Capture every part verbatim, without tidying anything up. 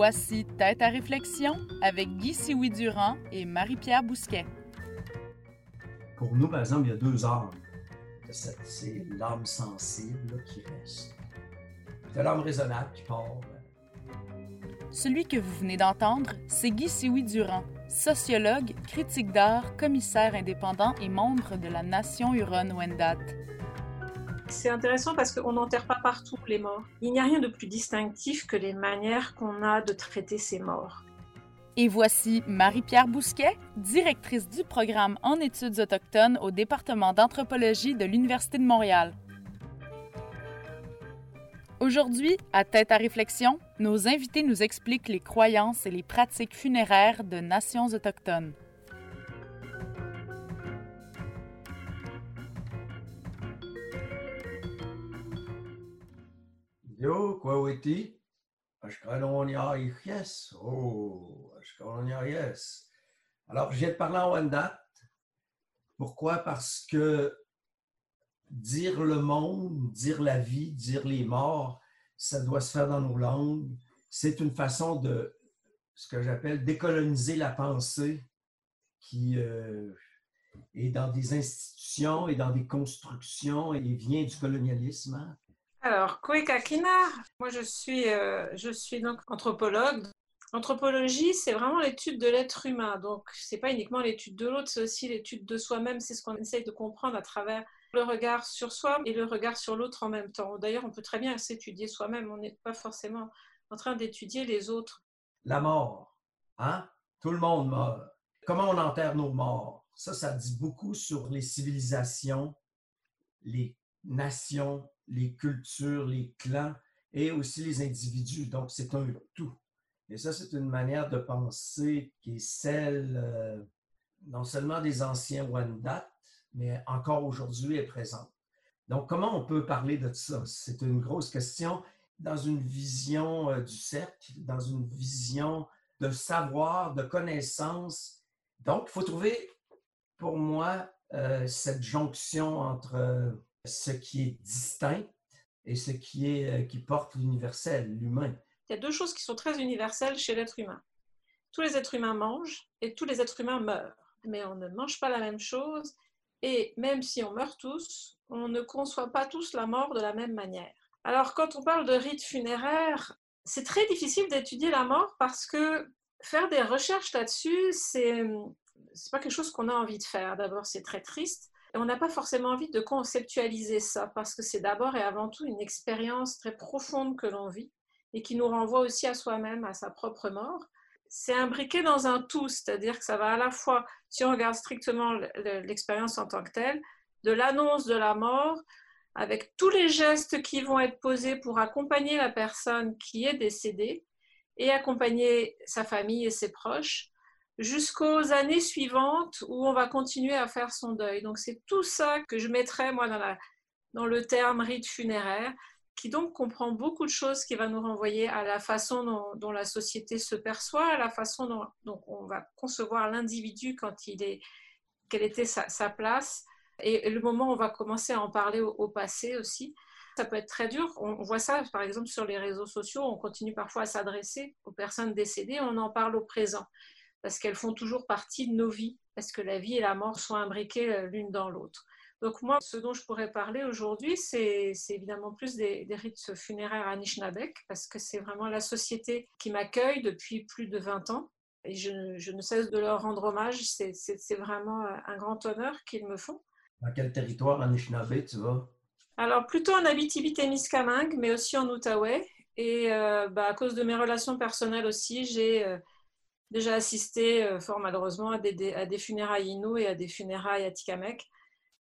Voici Tête à réflexion avec Guy Sioui-Durand et Marie-Pierre Bousquet. Pour nous, par exemple, il y a deux âmes. C'est l'âme sensible là, qui reste. C'est l'âme raisonnable qui part. Celui que vous venez d'entendre, c'est Guy Sioui-Durand, sociologue, critique d'art, commissaire indépendant et membre de la Nation Huron-Wendat. C'est intéressant parce qu'on n'enterre pas partout les morts. Il n'y a rien de plus distinctif que les manières qu'on a de traiter ces morts. Et voici Marie-Pierre Bousquet, directrice du programme en études autochtones au département d'anthropologie de l'Université de Montréal. Aujourd'hui, à Tête à réflexion, nos invités nous expliquent les croyances et les pratiques funéraires de nations autochtones. Yo, quoi ouïti? Oh, alors, je viens de parler en Wendat. Pourquoi? Parce que dire le monde, dire la vie, dire les morts, ça doit se faire dans nos langues. C'est une façon de, ce que j'appelle, décoloniser la pensée qui euh, est dans des institutions et dans des constructions et vient du colonialisme. Hein? Alors, Kwekakina, moi je suis, euh, je suis donc anthropologue. Anthropologie, c'est vraiment l'étude de l'être humain. Donc, ce n'est pas uniquement l'étude de l'autre, c'est aussi l'étude de soi-même. C'est ce qu'on essaye de comprendre à travers le regard sur soi et le regard sur l'autre en même temps. D'ailleurs, on peut très bien s'étudier soi-même. On n'est pas forcément en train d'étudier les autres. La mort, hein? Tout le monde meurt. Comment on enterre nos morts? Ça, ça dit beaucoup sur les civilisations, les nations, les cultures, les clans et aussi les individus. Donc, c'est un tout. Et ça, c'est une manière de penser qui est celle euh, non seulement des anciens Wendat, mais encore aujourd'hui est présente. Donc, comment on peut parler de ça? C'est une grosse question dans une vision euh, du cercle, dans une vision de savoir, de connaissance. Donc, il faut trouver, pour moi, euh, cette jonction entre... Euh, ce qui est distinct et ce qui, est, qui porte l'universel, l'humain. Il y a deux choses qui sont très universelles chez l'être humain. Tous les êtres humains mangent et tous les êtres humains meurent. Mais on ne mange pas la même chose et même si on meurt tous, on ne conçoit pas tous la mort de la même manière. Alors quand on parle de rites funéraires, c'est très difficile d'étudier la mort parce que faire des recherches là-dessus, c'est, c'est pas quelque chose qu'on a envie de faire. D'abord, c'est très triste. Et on n'a pas forcément envie de conceptualiser ça parce que c'est d'abord et avant tout une expérience très profonde que l'on vit et qui nous renvoie aussi à soi-même, à sa propre mort. C'est imbriqué dans un tout, c'est-à-dire que ça va à la fois, si on regarde strictement l'expérience en tant que telle, de l'annonce de la mort avec tous les gestes qui vont être posés pour accompagner la personne qui est décédée et accompagner sa famille et ses proches, jusqu'aux années suivantes où on va continuer à faire son deuil. Donc, c'est tout ça que je mettrais, moi, dans, la, dans le terme rite funéraire, qui donc comprend beaucoup de choses, qui va nous renvoyer à la façon dont, dont la société se perçoit, à la façon dont donc on va concevoir l'individu quand il est, quelle était sa, sa place, et le moment où on va commencer à en parler au, au passé aussi. Ça peut être très dur. On voit ça, par exemple, sur les réseaux sociaux. On continue parfois à s'adresser aux personnes décédées. On en parle au présent, parce qu'elles font toujours partie de nos vies, parce que la vie et la mort sont imbriquées l'une dans l'autre. Donc moi, ce dont je pourrais parler aujourd'hui, c'est, c'est évidemment plus des, des rites funéraires Anishinaabeg, parce que c'est vraiment la société qui m'accueille depuis plus de vingt ans, et je, je ne cesse de leur rendre hommage, c'est, c'est, c'est vraiment un grand honneur qu'ils me font. Dans quel territoire Anishinaabeg tu vas? Alors plutôt en Abitibi-Témiscamingue, mais aussi en Outaouais, et euh, bah, à cause de mes relations personnelles aussi, j'ai... Euh, déjà assisté euh, fort malheureusement à des, des, à des funérailles Innu et à des funérailles Atikamekw.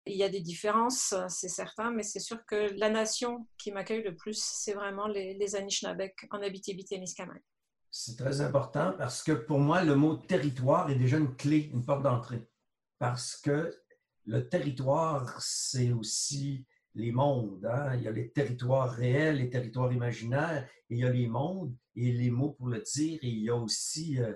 Il y a des différences, c'est certain, mais c'est sûr que la nation qui m'accueille le plus, c'est vraiment les, les Anishinaabeg en Abitibi-Témiscamingue. C'est très important parce que pour moi, le mot territoire est déjà une clé, une porte d'entrée. Parce que le territoire, c'est aussi les mondes. Hein? Il y a les territoires réels, les territoires imaginaires, et il y a les mondes et les mots pour le dire. Et il y a aussi... Euh,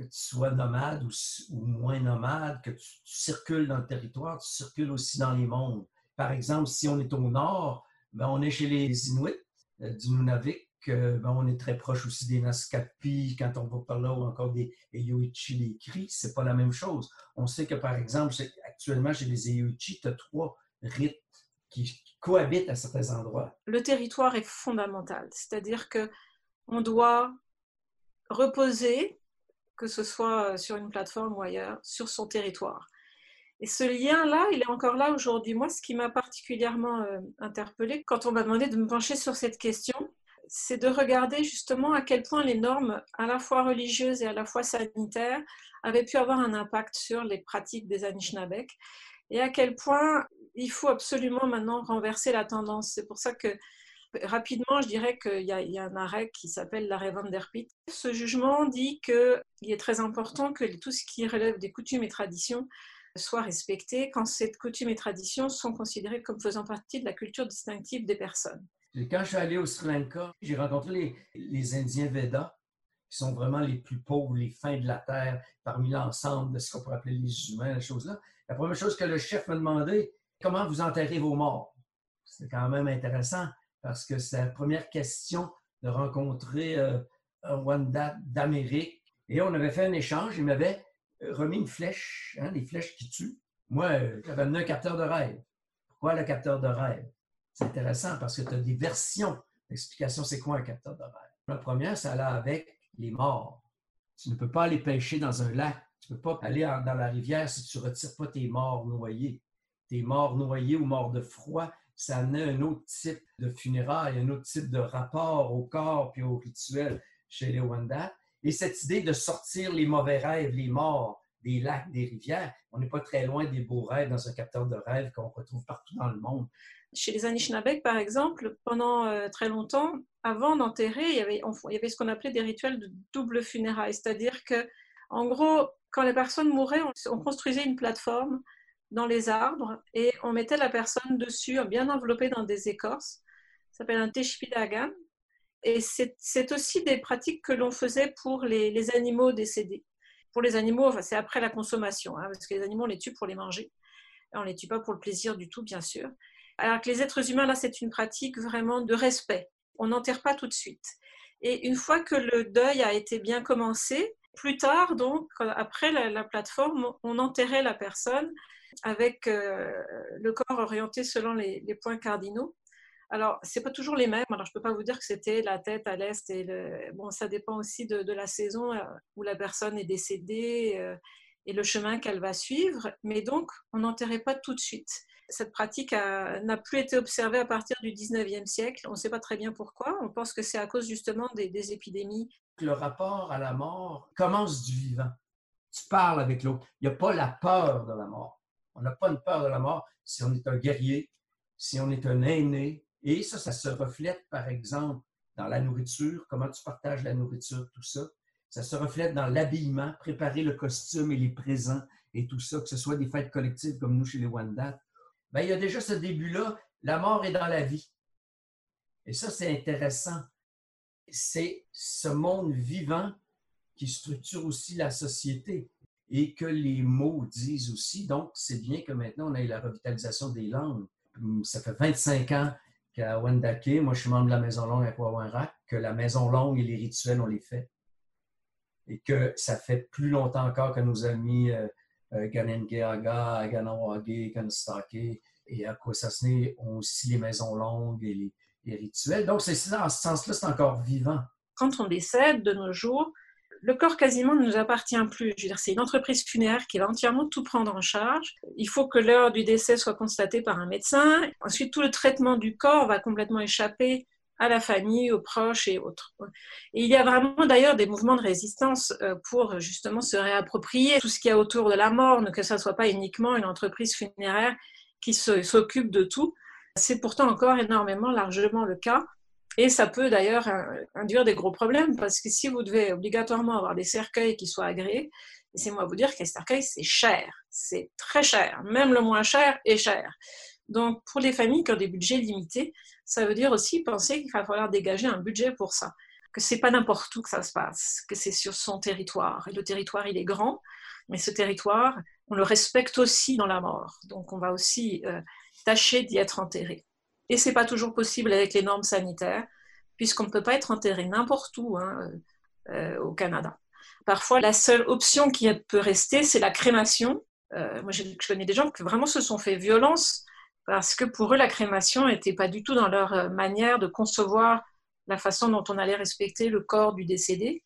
que tu sois nomade ou, ou moins nomade, que tu, tu circules dans le territoire, tu circules aussi dans les mondes. Par exemple, si on est au nord, ben on est chez les Inuits euh, du Nunavik, que ben, on est très proche aussi des Naskapi, quand on va par là, ou encore des Eeyouchi, des Cris, c'est pas la même chose. On sait que, par exemple, actuellement, chez les Eeyouchi, tu as trois rites qui cohabitent à certains endroits. Le territoire est fondamental, c'est-à-dire que on doit reposer, que ce soit sur une plateforme ou ailleurs, sur son territoire. Et ce lien-là, il est encore là aujourd'hui. Moi, ce qui m'a particulièrement interpellée quand on m'a demandé de me pencher sur cette question, c'est de regarder justement à quel point les normes à la fois religieuses et à la fois sanitaires avaient pu avoir un impact sur les pratiques des Anishinaabeg et à quel point il faut absolument maintenant renverser la tendance. C'est pour ça que rapidement, je dirais qu'il y a, il y a un arrêt qui s'appelle l'arrêt Vanderpitte. Ce jugement dit qu'il est très important que tout ce qui relève des coutumes et traditions soit respecté quand ces coutumes et traditions sont considérées comme faisant partie de la culture distinctive des personnes. Quand je suis allé au Sri Lanka, j'ai rencontré les, les Indiens Védas, qui sont vraiment les plus pauvres, les fins de la terre, parmi l'ensemble de ce qu'on pourrait appeler les humains, les choses-là. La première chose que le chef m'a demandé, comment vous enterrez vos morts? C'est quand même intéressant, parce que c'est la première question de rencontrer euh, un Wanda d'Amérique. Et on avait fait un échange, il m'avait remis une flèche, hein, des flèches qui tuent. Moi, j'avais amené un capteur de rêve. Pourquoi le capteur de rêve? C'est intéressant parce que tu as des versions d'explication. C'est quoi un capteur de rêve? La première, ça allait avec les morts. Tu ne peux pas aller pêcher dans un lac. Tu ne peux pas aller dans la rivière si tu ne retires pas tes morts noyés. Tes morts noyés ou morts de froid, ça amenait un autre type de funérailles, un autre type de rapport au corps puis au rituel chez les Wendat. Et cette idée de sortir les mauvais rêves, les morts, des lacs, des rivières, on n'est pas très loin des beaux rêves dans un capteur de rêve qu'on retrouve partout dans le monde. Chez les Anishinaabeg, par exemple, pendant euh, très longtemps, avant d'enterrer, il y avait, on, il y avait ce qu'on appelait des rituels de double funérailles. C'est-à-dire que, en gros, quand les personnes mouraient, on, on construisait une plateforme dans les arbres et on mettait la personne dessus, bien enveloppée dans des écorces. Ça s'appelle un teshipidagan. Et c'est, c'est aussi des pratiques que l'on faisait pour les, les animaux décédés. Pour les animaux, enfin, c'est après la consommation, hein, parce que les animaux, on les tue pour les manger. On ne les tue pas pour le plaisir du tout, bien sûr. Alors que les êtres humains, là, c'est une pratique vraiment de respect. On n'enterre pas tout de suite. Et une fois que le deuil a été bien commencé, plus tard, donc, après la, la plateforme, on enterrait la personne avec euh, le corps orienté selon les, les points cardinaux. Alors, ce n'est pas toujours les mêmes. Alors, je ne peux pas vous dire que c'était la tête à l'est. Et le... Bon, ça dépend aussi de, de la saison où la personne est décédée euh, et le chemin qu'elle va suivre. Mais donc, on n'enterrait pas tout de suite. Cette pratique a, n'a plus été observée à partir du dix-neuvième siècle. On ne sait pas très bien pourquoi. On pense que c'est à cause justement des, des épidémies. Le rapport à la mort commence du vivant. Tu parles avec l'autre. Il n'y a pas la peur de la mort. On n'a pas une peur de la mort si on est un guerrier, si on est un aîné. Et ça, ça se reflète, par exemple, dans la nourriture, comment tu partages la nourriture, tout ça. Ça se reflète dans l'habillement, préparer le costume et les présents et tout ça, que ce soit des fêtes collectives comme nous chez les Wendat. Bien, il y a déjà ce début-là, la mort est dans la vie. Et ça, c'est intéressant. C'est ce monde vivant qui structure aussi la société et que les mots disent aussi. Donc, c'est bien que maintenant, on ait la revitalisation des langues. Ça fait vingt-cinq ans qu'à Wendake, moi, je suis membre de la Maison Longue à Kwa Wawarak, que la Maison Longue et les rituels, on les fait. Et que ça fait plus longtemps encore que nos amis euh, euh, Ganengeaga, Ganonwage, Ganstake et Akwasasne ont aussi les Maisons Longues et les, les rituels. Donc, c'est, dans ce sens-là, c'est encore vivant. Quand on décède de nos jours, le corps quasiment ne nous appartient plus. Je veux dire, c'est une entreprise funéraire qui va entièrement tout prendre en charge. Il faut que l'heure du décès soit constatée par un médecin. Ensuite, tout le traitement du corps va complètement échapper à la famille, aux proches et autres. Et il y a vraiment d'ailleurs des mouvements de résistance pour justement se réapproprier tout ce qu'il y a autour de la mort, que ça ne soit pas uniquement une entreprise funéraire qui se, s'occupe de tout. C'est pourtant encore énormément, largement le cas. Et ça peut d'ailleurs induire des gros problèmes parce que si vous devez obligatoirement avoir des cercueils qui soient agréés, laissez-moi vous dire qu'un cercueil, c'est cher. C'est très cher. Même le moins cher est cher. Donc, pour les familles qui ont des budgets limités, ça veut dire aussi penser qu'il va falloir dégager un budget pour ça. Que c'est pas n'importe où que ça se passe, que c'est sur son territoire. Et le territoire, il est grand, mais ce territoire, on le respecte aussi dans la mort. Donc, on va aussi euh, tâcher d'y être enterré. Et ce n'est pas toujours possible avec les normes sanitaires. puisqu'on ne peut pas être enterré n'importe où hein, euh, au Canada. Parfois, la seule option qui peut rester, c'est la crémation. Euh, moi, je connais des gens qui vraiment se sont fait violence parce que pour eux, la crémation n'était pas du tout dans leur manière de concevoir la façon dont on allait respecter le corps du décédé.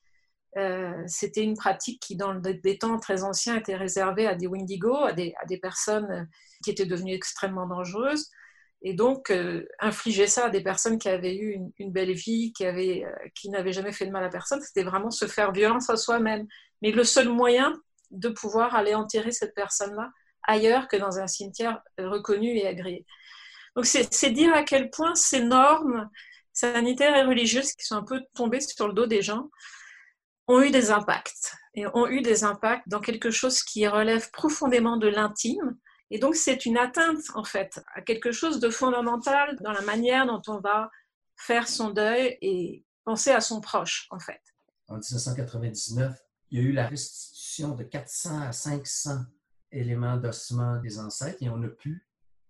Euh, c'était une pratique qui, dans des temps très anciens, était réservée à des Wendigo, à des, à des personnes qui étaient devenues extrêmement dangereuses. Et donc, euh, infliger ça à des personnes qui avaient eu une, une belle vie, qui avaient, euh, qui n'avaient jamais fait de mal à personne, c'était vraiment se faire violence à soi-même. Mais le seul moyen de pouvoir aller enterrer cette personne-là ailleurs que dans un cimetière reconnu et agréé. Donc, c'est, c'est dire à quel point ces normes sanitaires et religieuses qui sont un peu tombées sur le dos des gens ont eu des impacts. Et ont eu des impacts dans quelque chose qui relève profondément de l'intime. Et donc, c'est une atteinte, en fait, à quelque chose de fondamental dans la manière dont on va faire son deuil et penser à son proche, en fait. En dix-neuf cent quatre-vingt-dix-neuf, il y a eu la restitution de quatre cents à cinq cents éléments d'ossements des ancêtres et on a pu,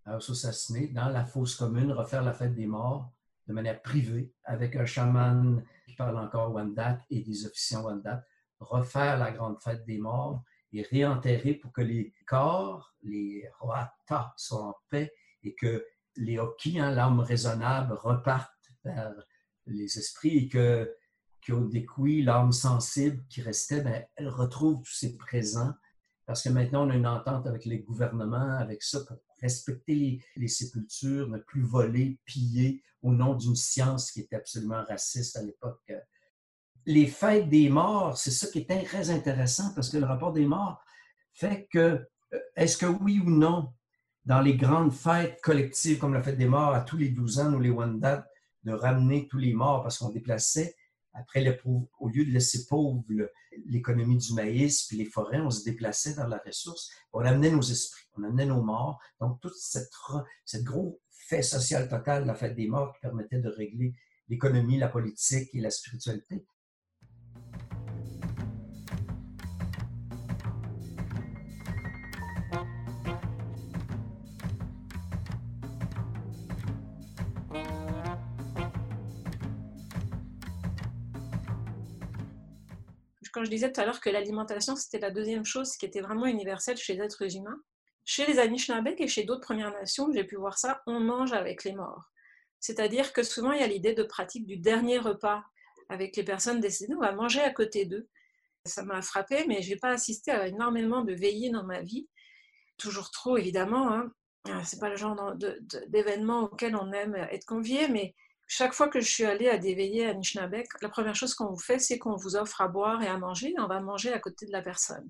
à Akwasasne, dans la fosse commune, refaire la fête des morts de manière privée avec un chaman qui parle encore Wendat et des officiants Wendat, refaire la grande fête des morts et réenterrer pour que les corps, les roata, soient en paix et que les Hopi, hein, l'âme raisonnable, repartent vers les esprits et que Kyodekwi, l'âme sensible qui restait, ben, elle retrouve tous ses présents parce que maintenant on a une entente avec les gouvernements, avec ça, pour respecter les, les sépultures, ne plus voler, piller au nom d'une science qui était absolument raciste à l'époque. Les fêtes des morts, c'est ça qui est très intéressant parce que le rapport des morts fait que, est-ce que oui ou non, dans les grandes fêtes collectives comme la fête des morts, à tous les douze ans, nous les Wendat, de ramener tous les morts parce qu'on déplaçait, après les pauvres, au lieu de laisser pauvre l'économie du maïs puis les forêts, on se déplaçait vers la ressource, on amenait nos esprits, on amenait nos morts. Donc, toute cette, cette gros fait social total, la fête des morts, qui permettait de régler l'économie, la politique et la spiritualité. Quand je disais tout à l'heure que l'alimentation, c'était la deuxième chose qui était vraiment universelle chez les êtres humains. Chez les Anishinaabeg et chez d'autres Premières Nations, j'ai pu voir ça, on mange avec les morts. C'est-à-dire que souvent, il y a l'idée de pratique du dernier repas avec les personnes décédées. On va manger à côté d'eux. Ça m'a frappée, mais je n'ai pas assisté à énormément de veillées dans ma vie. Toujours trop, évidemment. Hein. Ce n'est pas le genre de, de, d'événement auquel on aime être convié, mais chaque fois que je suis allée à des veillées à Anishinaabeg, la première chose qu'on vous fait, c'est qu'on vous offre à boire et à manger. Et on va manger à côté de la personne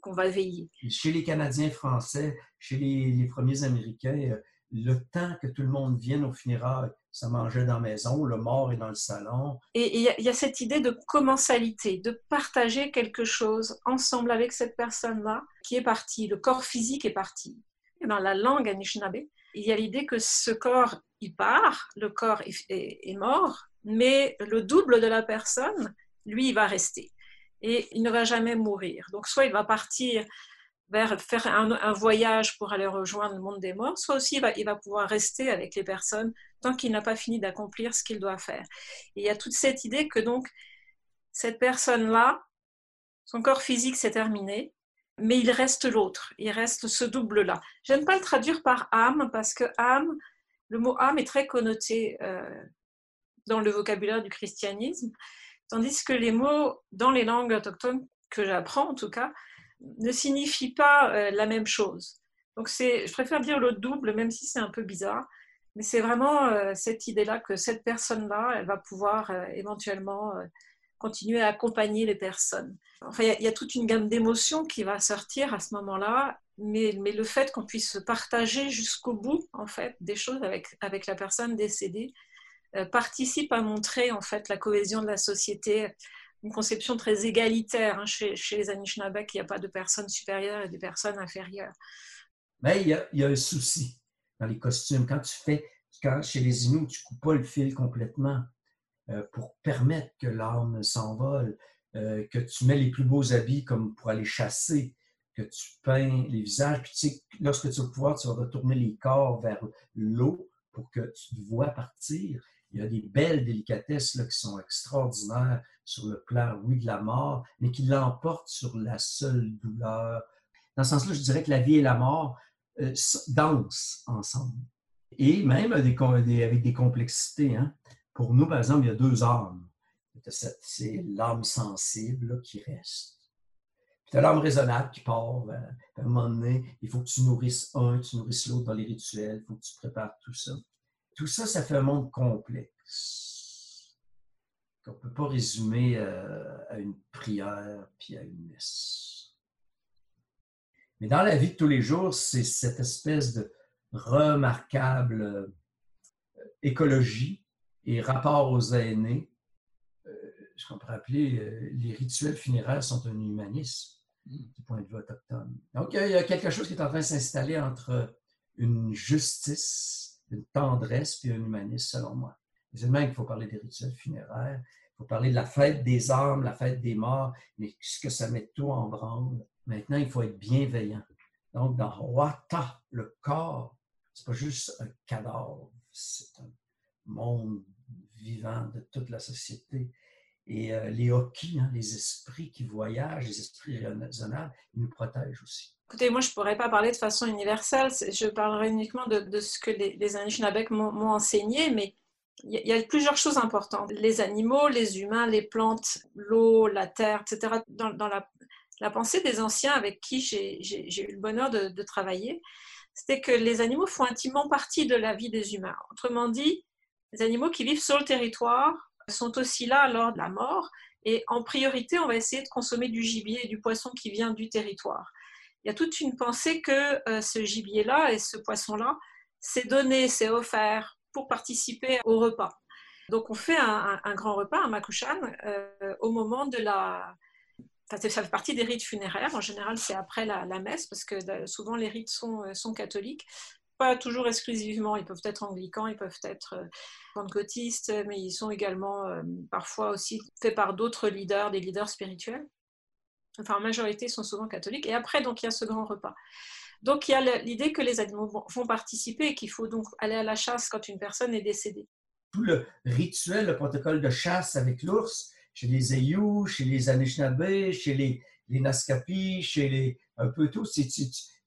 qu'on va veiller. Et chez les Canadiens français, chez les, les premiers Américains, le temps que tout le monde vienne au funérailles, ça mangeait dans la maison, le mort est dans le salon. Et il y, y a cette idée de commensalité, de partager quelque chose ensemble avec cette personne-là qui est partie. Le corps physique est parti. Et dans la langue Anishinaabe, il y a l'idée que ce corps il part, le corps est, est, est mort, mais le double de la personne, lui, il va rester. Et il ne va jamais mourir. Donc, soit il va partir vers faire un, un voyage pour aller rejoindre le monde des morts, soit aussi il va, il va pouvoir rester avec les personnes tant qu'il n'a pas fini d'accomplir ce qu'il doit faire. Et il y a toute cette idée que donc, cette personne-là, son corps physique s'est terminé, mais il reste l'autre, il reste ce double-là. Je n'aime pas le traduire par âme, parce que âme, le mot « âme » est très connoté euh, dans le vocabulaire du christianisme, tandis que les mots dans les langues autochtones, que j'apprends en tout cas, ne signifient pas euh, la même chose. Donc c'est, je préfère dire le double, même si c'est un peu bizarre, mais c'est vraiment euh, cette idée-là que cette personne-là, elle va pouvoir euh, éventuellement euh, continuer à accompagner les personnes. Enfin, il y, y a toute une gamme d'émotions qui va sortir à ce moment-là. Mais, mais le fait qu'on puisse partager jusqu'au bout, en fait, des choses avec, avec la personne décédée euh, participe à montrer, en fait, la cohésion de la société, une conception très égalitaire. Hein, chez, chez les Anishinaabeg, il n'y a pas de personnes supérieures et de personnes inférieures. Mais il y a, il y a un souci dans les costumes. Quand tu fais, quand chez les Inuits, tu ne coupes pas le fil complètement euh, pour permettre que l'âme s'envole, euh, que tu mets les plus beaux habits comme pour aller chasser, que tu peins les visages, puis tu sais, lorsque tu vas pouvoir, tu vas retourner les corps vers l'eau pour que tu te vois partir. Il y a des belles délicatesses là, qui sont extraordinaires sur le plan, oui, de la mort, mais qui l'emportent sur la seule douleur. Dans ce sens-là, je dirais que la vie et la mort euh, dansent ensemble. Et même des, des, avec des complexités. Hein. Pour nous, par exemple, il y a deux âmes. C'est l'âme sensible là, qui reste. Puis tu as l'âme raisonnable qui part. À un moment donné, il faut que tu nourrisses un, tu nourrisses l'autre dans les rituels, il faut que tu prépares tout ça. Tout ça, ça fait un monde complexe qu'on ne peut pas résumer euh, à une prière puis à une messe. Mais dans la vie de tous les jours, c'est cette espèce de remarquable euh, écologie et rapport aux aînés. Ce qu'on pourrait appeler les rituels funéraires sont un humanisme du point de vue autochtone. Donc, il y a quelque chose qui est en train de s'installer entre une justice, une tendresse et un humanisme, selon moi. C'est même qu'il faut parler des rituels funéraires, il faut parler de la fête des âmes, la fête des morts, mais ce que ça met tout en branle. Maintenant, il faut être bienveillant. Donc, dans Wata, le corps, c'est pas juste un cadavre, c'est un monde vivant de toute la société. Et euh, les Hopi, hein, les esprits qui voyagent, les esprits raisonnables, ils nous protègent aussi. Écoutez, moi, je ne pourrais pas parler de façon universelle. Je parlerai uniquement de, de ce que les, les Anishinaabeg m'ont enseigné, mais il y, y a plusieurs choses importantes. Les animaux, les humains, les plantes, l'eau, la terre, et cetera. Dans, dans la, la pensée des anciens avec qui j'ai eu le bonheur de, de travailler, c'était que les animaux font intimement partie de la vie des humains. Autrement dit, les animaux qui vivent sur le territoire sont aussi là lors de la mort, et en priorité, on va essayer de consommer du gibier et du poisson qui vient du territoire. Il y a toute une pensée que euh, ce gibier-là et ce poisson-là, c'est donné, c'est offert pour participer au repas. Donc on fait un, un, un grand repas, un makushan, euh, au moment de la... Enfin, ça fait partie des rites funéraires, en général c'est après la, la messe, parce que là, souvent les rites sont, sont catholiques. Pas toujours exclusivement, ils peuvent être anglicans, ils peuvent être pentecôtistes, mais ils sont également euh, parfois aussi faits par d'autres leaders, des leaders spirituels. Enfin, en majorité, ils sont souvent catholiques. Et après, donc, il y a ce grand repas. Donc, il y a l'idée que les animaux vont participer et qu'il faut donc aller à la chasse quand une personne est décédée. Tout le rituel, le protocole de chasse avec l'ours, chez les Eeyouch, chez les Anishinaabeg, chez les, les Naskapi, chez les... un peu tout, c'est...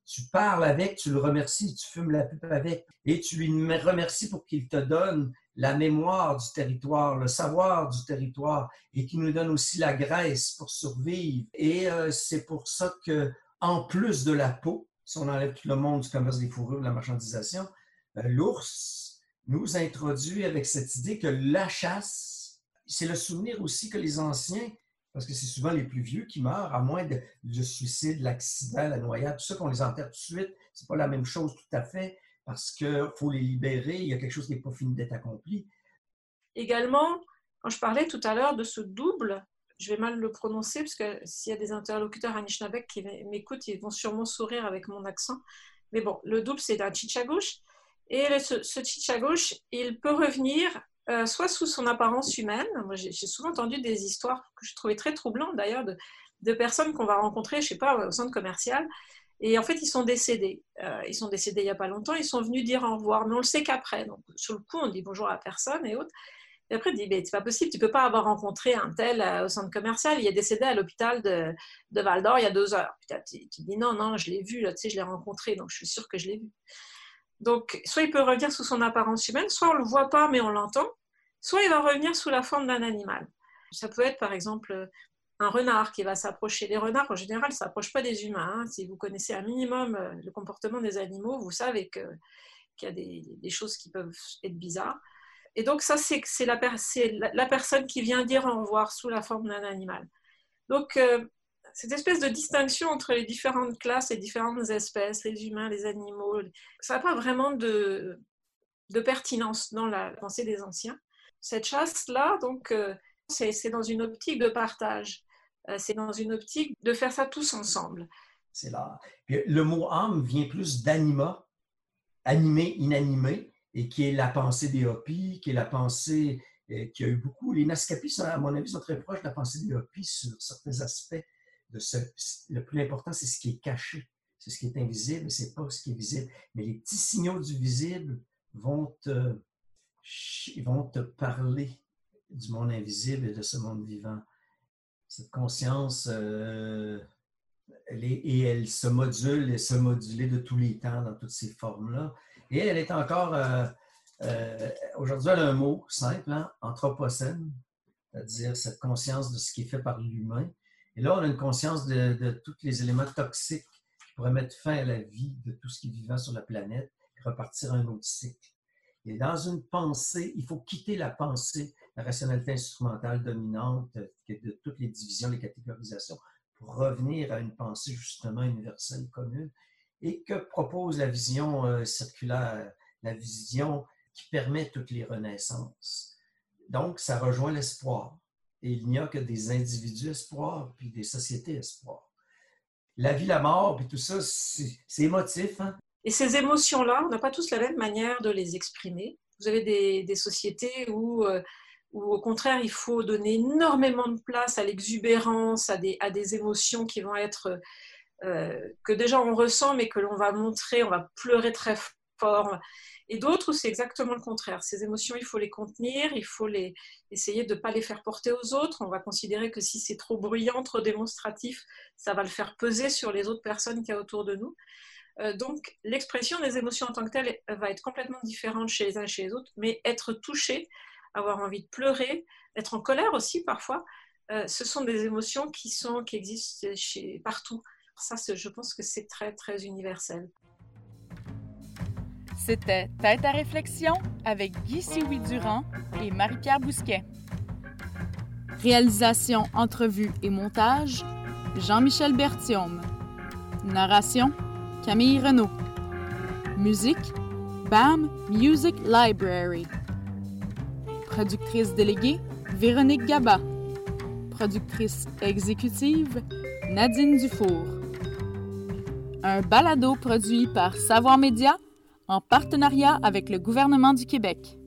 Tu parles avec, tu le remercies, tu fumes la pipe avec et tu lui remercies pour qu'il te donne la mémoire du territoire, le savoir du territoire et qu'il nous donne aussi la graisse pour survivre. Et euh, c'est pour ça que, en plus de la peau, si on enlève tout le monde du commerce des fourrures, de la marchandisation, euh, l'ours nous introduit avec cette idée que la chasse, c'est le souvenir aussi que les anciens, parce que c'est souvent les plus vieux qui meurent, à moins de, de suicide, l'accident, la noyade, tout ça, qu'on les enterre tout de suite. Ce n'est pas la même chose tout à fait, parce qu'il faut les libérer, il y a quelque chose qui n'est pas fini d'être accompli. Également, quand je parlais tout à l'heure de ce double, je vais mal le prononcer, parce que s'il y a des interlocuteurs Anishinaabeg qui m'écoutent, ils vont sûrement sourire avec mon accent. Mais bon, le double, c'est un tchitchagouche. Et le, ce, ce tchitchagouche, il peut revenir... Euh, soit sous son apparence humaine. Moi, j'ai souvent entendu des histoires que je trouvais très troublantes, d'ailleurs, de, de personnes qu'on va rencontrer, je ne sais pas, au centre commercial. Et en fait, ils sont décédés. Euh, ils sont décédés il n'y a pas longtemps. Ils sont venus dire au revoir, mais on ne le sait qu'après. Donc, sur le coup, on dit bonjour à la personne et autres. Et après, on dit, mais c'est pas possible, tu ne peux pas avoir rencontré un tel euh, au centre commercial. Il est décédé à l'hôpital de, de Val-d'Or il y a deux heures. Puis, tu, tu dis, non, non, je l'ai vu, là, tu sais, je l'ai rencontré, donc je suis sûre que je l'ai vu. Donc, soit il peut revenir sous son apparence humaine, soit on ne le voit pas mais on l'entend, soit il va revenir sous la forme d'un animal. Ça peut être, par exemple, un renard qui va s'approcher. Les renards, en général, ne s'approchent pas des humains. Hein. Si vous connaissez un minimum le comportement des animaux, vous savez que, qu'il y a des, des choses qui peuvent être bizarres. Et donc, ça, c'est, c'est, la, per, c'est la, la personne qui vient dire au revoir sous la forme d'un animal. Donc, euh, cette espèce de distinction entre les différentes classes et différentes espèces, les humains, les animaux, ça n'a pas vraiment de, de pertinence dans la pensée des anciens. Cette chasse-là, donc, c'est, c'est dans une optique de partage. C'est dans une optique de faire ça tous ensemble. C'est là. Le mot « âme » vient plus d'anima, animé, inanimé, et qui est la pensée des Hopis, qui est la pensée qui a eu beaucoup. Les Naskapis, à mon avis, sont très proches de la pensée des Hopis sur certains aspects. De ce, le plus important, c'est ce qui est caché. C'est ce qui est invisible, c'est pas ce qui est visible. Mais les petits signaux du visible vont te, ils vont te parler du monde invisible et de ce monde vivant. Cette conscience, euh, elle est, et elle se module et se modulait de tous les temps dans toutes ces formes-là. Et elle est encore, euh, euh, aujourd'hui, elle a un mot simple, hein, anthropocène, c'est-à-dire cette conscience de ce qui est fait par l'humain. Et là, on a une conscience de, de tous les éléments toxiques qui pourraient mettre fin à la vie de tout ce qui est vivant sur la planète et repartir à un autre cycle. Et dans une pensée, il faut quitter la pensée, la rationalité instrumentale dominante de toutes les divisions, les catégorisations, pour revenir à une pensée justement universelle, commune, et que propose la vision euh, circulaire, la vision qui permet toutes les renaissances. Donc, ça rejoint l'espoir. Et il n'y a que des individus espoirs, puis des sociétés espoirs. La vie, la mort, puis tout ça, c'est émotif, hein? Et ces émotions-là, on n'a pas tous la même manière de les exprimer. Vous avez des, des sociétés où, euh, où, au contraire, il faut donner énormément de place à l'exubérance, à des, à des émotions qui vont être, euh, que déjà on ressent, mais que l'on va montrer, on va pleurer très fort. Et d'autres, c'est exactement le contraire. Ces émotions, il faut les contenir, il faut les, essayer de ne pas les faire porter aux autres. On va considérer que si c'est trop bruyant, trop démonstratif, ça va le faire peser sur les autres personnes qu'il y a autour de nous. Donc, l'expression des émotions en tant que telle va être complètement différente chez les uns et chez les autres, mais être touché, avoir envie de pleurer, être en colère aussi parfois, euh, ce sont des émotions qui, sont, qui existent chez, partout. Ça, je pense que c'est très, très universel. C'était Tête à réflexion avec Guy Sioui-Durand et Marie-Pierre Bousquet. Réalisation, entrevue et montage, Jean-Michel Berthiaume. Narration, Camille Renaud. Musique, B A M Music Library. Productrice déléguée, Véronique Gabat. Productrice exécutive, Nadine Dufour. Un balado produit par Savoir Média en partenariat avec le gouvernement du Québec.